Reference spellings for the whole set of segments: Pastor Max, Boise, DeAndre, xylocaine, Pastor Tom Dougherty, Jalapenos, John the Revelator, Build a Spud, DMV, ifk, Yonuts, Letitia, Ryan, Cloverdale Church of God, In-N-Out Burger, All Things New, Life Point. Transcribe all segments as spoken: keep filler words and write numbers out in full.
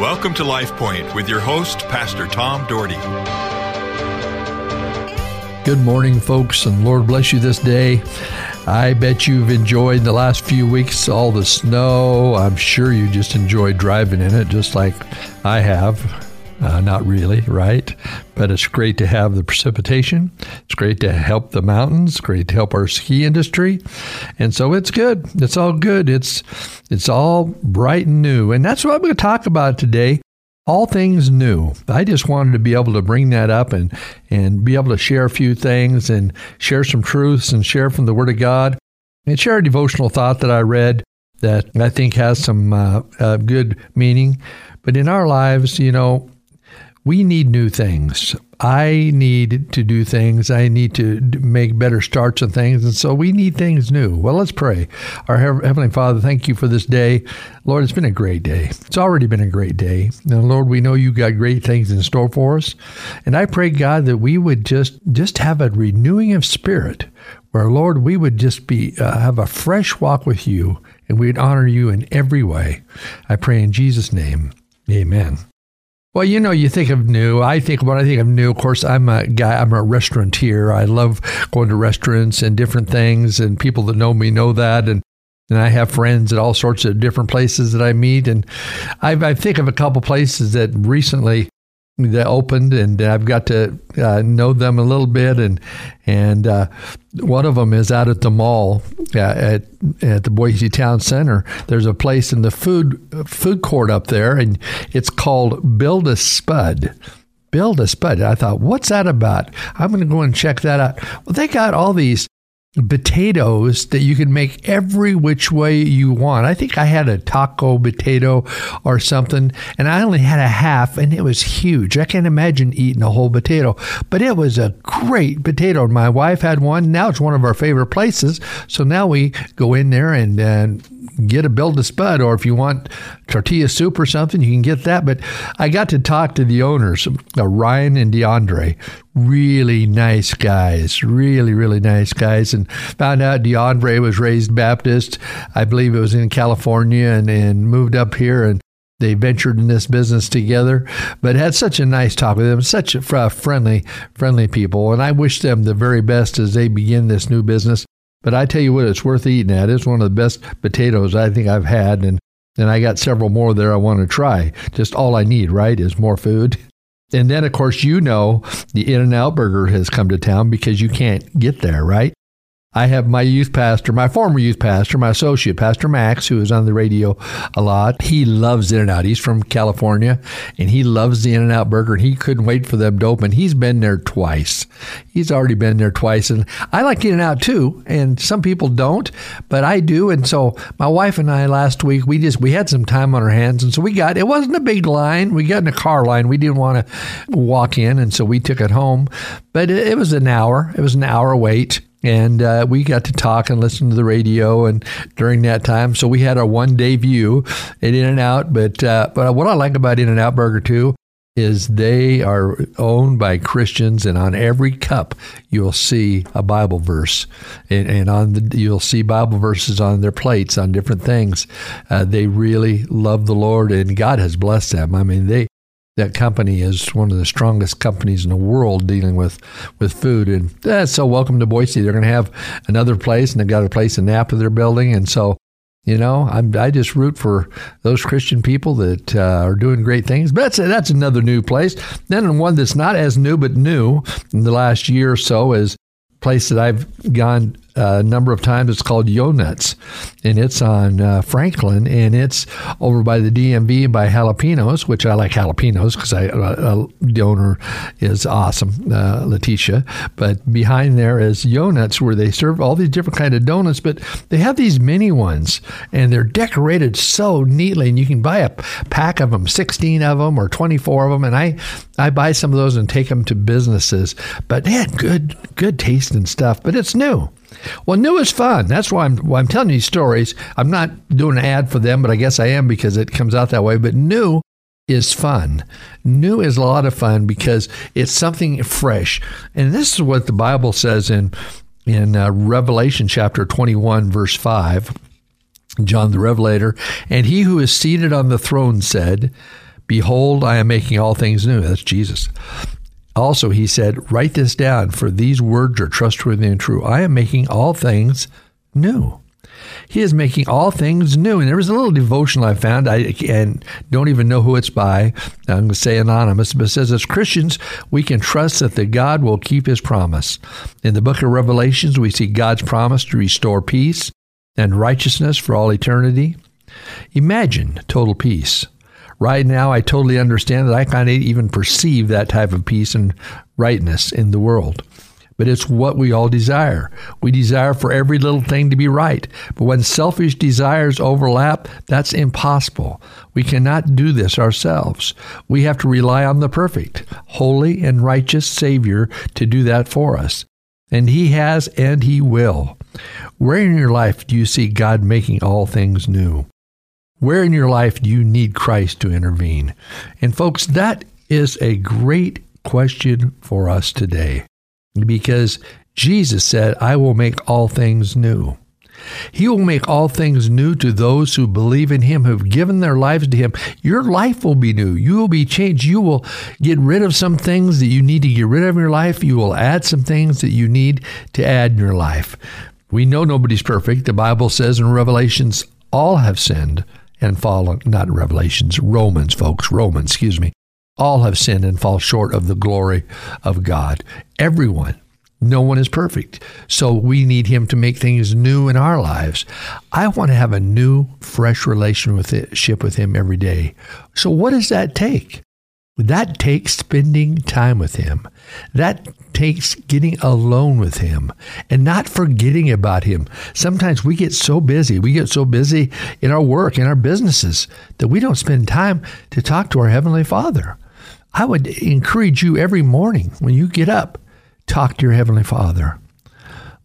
Welcome to Life Point with your host, Pastor Tom Dougherty. Good morning, folks, and Lord bless you this day. I bet you've enjoyed the last few weeks, all the snow. I'm sure you just enjoyed driving in it, just like I have. Uh, not really, right? But it's great to have the precipitation. It's great to help the mountains. It's great to help our ski industry. And so it's good. It's all good. It's it's all bright and new. And that's what I'm going to talk about today, all things new. I just wanted to be able to bring that up and, and be able to share a few things and share some truths and share from the Word of God and share a devotional thought that I read that I think has some uh, uh, good meaning. But in our lives, you know, we need new things. I need to do things. I need to make better starts on things. And so we need things new. Well, let's pray. Our Heavenly Father, thank you for this day. Lord, it's been a great day. It's already been a great day. And Lord, we know you got great things in store for us. And I pray, God, that we would just, just have a renewing of spirit where, Lord, we would just be uh, have a fresh walk with you and we'd honor you in every way. I pray in Jesus' name. Amen. Well, you know, you think of new. I think when I think of new, of course, I'm a guy, I'm a restaurateur. I love going to restaurants and different things, and people that know me know that. And, and I have friends at all sorts of different places that I meet. And I, I think of a couple places that recently that opened, and I've got to uh, know them a little bit. And and uh, one of them is out at the mall uh, at at the Boise Town Center. There's a place in the food food court up there, and it's called Build a Spud. Build a Spud. I thought, what's that about? I'm going to go and check that out. Well, they got all these potatoes that you can make every which way you want. I think I had a taco potato or something, and I only had a half, and it was huge. I can't imagine eating a whole potato, but it was a great potato. My wife had one. Now it's one of our favorite places. So now we go in there and, and get a Build a Spud, or if you want tortilla soup or something, you can get that. But I got to talk to the owners, uh, Ryan and DeAndre. Really nice guys, really, really nice guys. And found out DeAndre was raised Baptist. I believe it was in California and, and moved up here, and they ventured in this business together. But had such a nice talk with them, such a fr- friendly, friendly people. And I wish them the very best as they begin this new business. But I tell you what, it's worth eating at. It's one of the best potatoes I think I've had. And, and I got several more there I want to try. Just all I need, right, is more food. And then, of course, you know, the In-N-Out Burger has come to town because you can't get there, right? I have my youth pastor, my former youth pastor, my associate, Pastor Max, who is on the radio a lot. He loves In-N-Out. He's from California, and he loves the In-N-Out Burger, and he couldn't wait for them to open. He's been there twice. He's already been there twice, and I like In-N-Out too, and some people don't, but I do. And so my wife and I last week, we just we had some time on our hands, and so we got, it wasn't a big line. We got in a car line. We didn't want to walk in, and so we took it home, but it, it was an hour. It was an hour wait. And uh, we got to talk and listen to the radio, and during that time, so we had our one-day view at In-N-Out. But uh, but what I like about In-N-Out Burger too is they are owned by Christians, and on every cup you'll see a Bible verse, and, and on the, you'll see Bible verses on their plates on different things. Uh, they really love the Lord, and God has blessed them. I mean, they that company is one of the strongest companies in the world dealing with, with food. And that's so welcome to Boise. They're going to have another place, and they've got a place in Napa they're building. And so, you know, I'm, I just root for those Christian people that uh, are doing great things. But that's, that's another new place. Then one that's not as new, but new in the last year or so is a place that I've gone a number of times. It's called Yonuts, and it's on uh, Franklin, and it's over by the D M V by Jalapenos, which I like jalapenos because I uh, the owner is awesome, uh, Letitia. But behind there is Yonuts, where they serve all these different kind of donuts, but they have these mini ones, and they're decorated so neatly, and you can buy a pack of them, sixteen of them or twenty-four of them, and I, I buy some of those and take them to businesses. But they had good, good taste and stuff, but it's new. Well, new is fun. That's why I'm why I'm telling you these stories. I'm not doing an ad for them, but I guess I am because it comes out that way. But new is fun. New is a lot of fun because it's something fresh. And this is what the Bible says in, in uh, Revelation chapter twenty-one, verse five, John the Revelator. And he who is seated on the throne said, Behold, I am making all things new. That's Jesus. Also, he said, write this down, for these words are trustworthy and true. I am making all things new. He is making all things new. And there was a little devotional I found, I, and don't even know who it's by. I'm going to say anonymous, but it says, as Christians, we can trust that the God will keep his promise. In the book of Revelations, we see God's promise to restore peace and righteousness for all eternity. Imagine total peace. Right now, I totally understand that I can't even perceive that type of peace and rightness in the world. But it's what we all desire. We desire for every little thing to be right. But when selfish desires overlap, that's impossible. We cannot do this ourselves. We have to rely on the perfect, holy, and righteous Savior to do that for us. And He has, and He will. Where in your life do you see God making all things new? Where in your life do you need Christ to intervene? And folks, that is a great question for us today. Because Jesus said, I will make all things new. He will make all things new to those who believe in Him, who've given their lives to Him. Your life will be new. You will be changed. You will get rid of some things that you need to get rid of in your life. You will add some things that you need to add in your life. We know nobody's perfect. The Bible says in Revelations, all have sinned and fallen. Not Revelations, Romans, folks. Romans, excuse me. All have sinned and fall short of the glory of God. Everyone. No one is perfect. So we need Him to make things new in our lives. I want to have a new, fresh relationship with Him every day. So what does that take? That takes spending time with Him. That takes getting alone with Him and not forgetting about Him. Sometimes we get so busy, we get so busy in our work, in our businesses, that we don't spend time to talk to our Heavenly Father. I would encourage you every morning when you get up, talk to your Heavenly Father.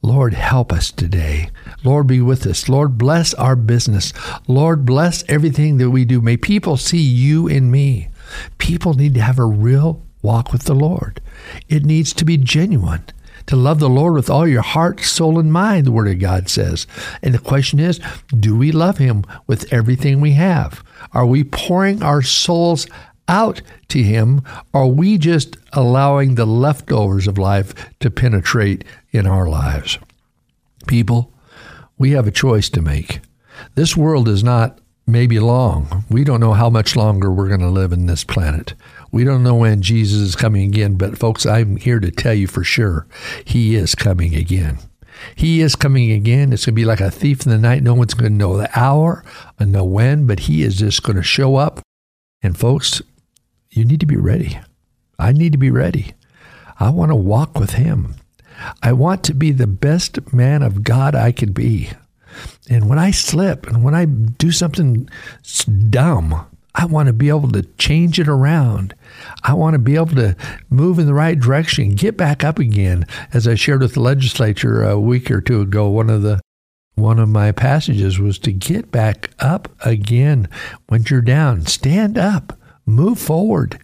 Lord, help us today. Lord, be with us. Lord, bless our business. Lord, bless everything that we do. May people see You in me. People need to have a real walk with the Lord. It needs to be genuine. To love the Lord with all your heart, soul, and mind, the Word of God says. And the question is, do we love Him with everything we have? Are we pouring our souls out to Him? Are we just allowing the leftovers of life to penetrate in our lives? People, we have a choice to make. This world is not maybe long. We don't know how much longer we're going to live in this planet. We don't know when Jesus is coming again, but folks, I'm here to tell you for sure, He is coming again. He is coming again. It's going to be like a thief in the night. No one's going to know the hour and know when, but He is just going to show up. And folks, you need to be ready. I need to be ready. I want to walk with Him. I want to be the best man of God I could be. And when I slip and when I do something dumb, I want to be able to change it around. I want to be able to move in the right direction, get back up again. As I shared with the legislature a week or two ago, one of the One of my passages was to get back up again when you're down. Stand up. Move forward.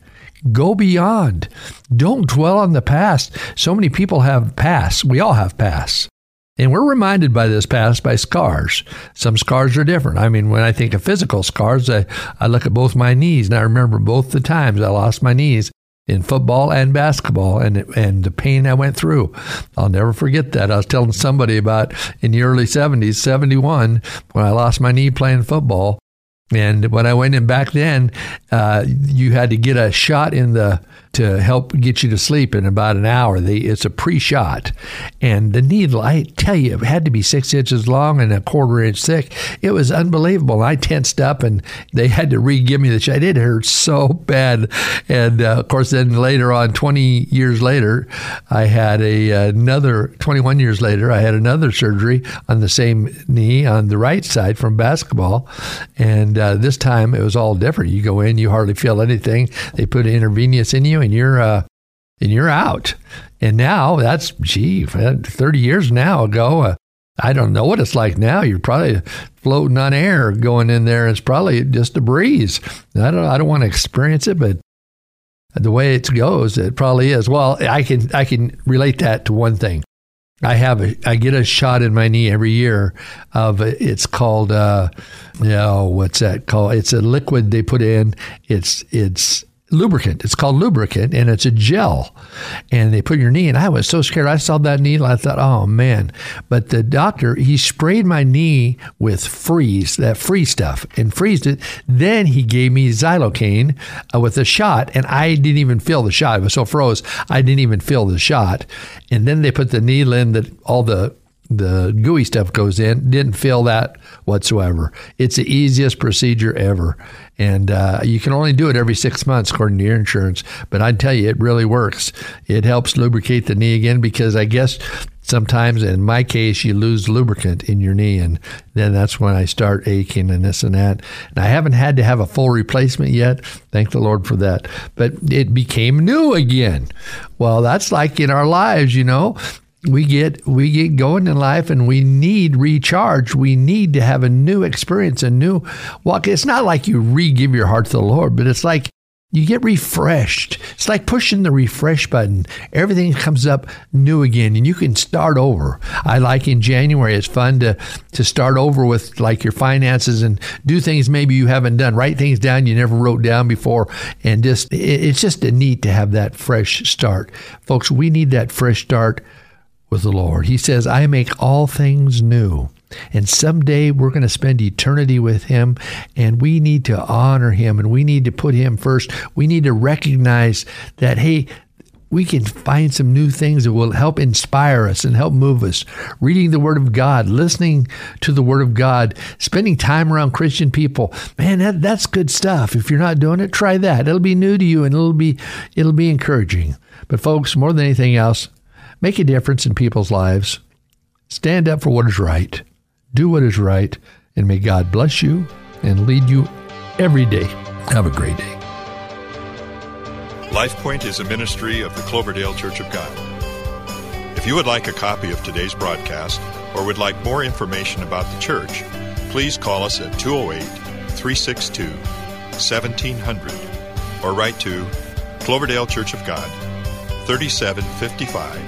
Go beyond. Don't dwell on the past. So many people have pasts. We all have pasts. And we're reminded by this past by scars. Some scars are different. I mean, when I think of physical scars, I, I look at both my knees, and I remember both the times I lost my knees in football and basketball, and and the pain I went through. I'll never forget that. I was telling somebody about in the early seventies, seventy-one, when I lost my knee playing football. And when I went in back then, uh, you had to get a shot in the to help get you to sleep in about an hour. They, it's a pre-shot. And the needle, I tell you, it had to be six inches long and a quarter inch thick. It was unbelievable. I tensed up, and they had to re-give me the shot. It hurt so bad. And, uh, of course, then later on, twenty years later, I had a, another, twenty-one years later, I had another surgery on the same knee on the right side from basketball. And uh, this time, it was all different. You go in, you hardly feel anything. They put an intravenous in you, and you're uh, and you're out. And now that's, gee, thirty years now ago, uh, I don't know what it's like now. You're probably floating on air going in there. It's probably just a breeze. I don't I don't want to experience it, but the way it goes, it probably is. Well, I can I can relate that to one thing. I have a, I get a shot in my knee every year of, it's called, uh, you know, what's that called? It's a liquid they put in. It's, it's lubricant. It's called lubricant, and it's a gel, and they put your knee in. I was so scared. I saw that needle. I thought, oh man, but the doctor, he sprayed my knee with freeze, that free stuff, and freezed it. Then he gave me xylocaine uh, with a shot, and I didn't even feel the shot. I was so froze. I didn't even feel the shot. And then they put the needle in that all the the gooey stuff goes in. Didn't feel that whatsoever. It's the easiest procedure ever. And uh, you can only do it every six months, according to your insurance. But I tell you, it really works. It helps lubricate the knee again, because I guess sometimes, in my case, you lose lubricant in your knee. And then that's when I start aching and this and that. And I haven't had to have a full replacement yet. Thank the Lord for that. But it became new again. Well, that's like in our lives, you know. We get we get going in life, and we need recharge. We need to have a new experience, a new walk. It's not like you re-give your heart to the Lord, but it's like you get refreshed. It's like pushing the refresh button. Everything comes up new again, and you can start over. I like in January, it's fun to to start over with like your finances and do things maybe you haven't done. Write things down you never wrote down before, and just it, it's just neat to have that fresh start. Folks, we need that fresh start with the Lord. He says, I make all things new. And someday we're going to spend eternity with him, and we need to honor him, and we need to put him first. We need to recognize that, hey, we can find some new things that will help inspire us and help move us. Reading the Word of God, listening to the Word of God, spending time around Christian people. Man, that, that's good stuff. If you're not doing it, try that. It'll be new to you, and it'll be it'll be encouraging. But folks, more than anything else, make a difference in people's lives. Stand up for what is right. Do what is right. And may God bless you and lead you every day. Have a great day. Life Point is a ministry of the Cloverdale Church of God. If you would like a copy of today's broadcast or would like more information about the church, please call us at two oh eight, three six two, one seven zero zero or write to Cloverdale Church of God, thirty-seven fifty-five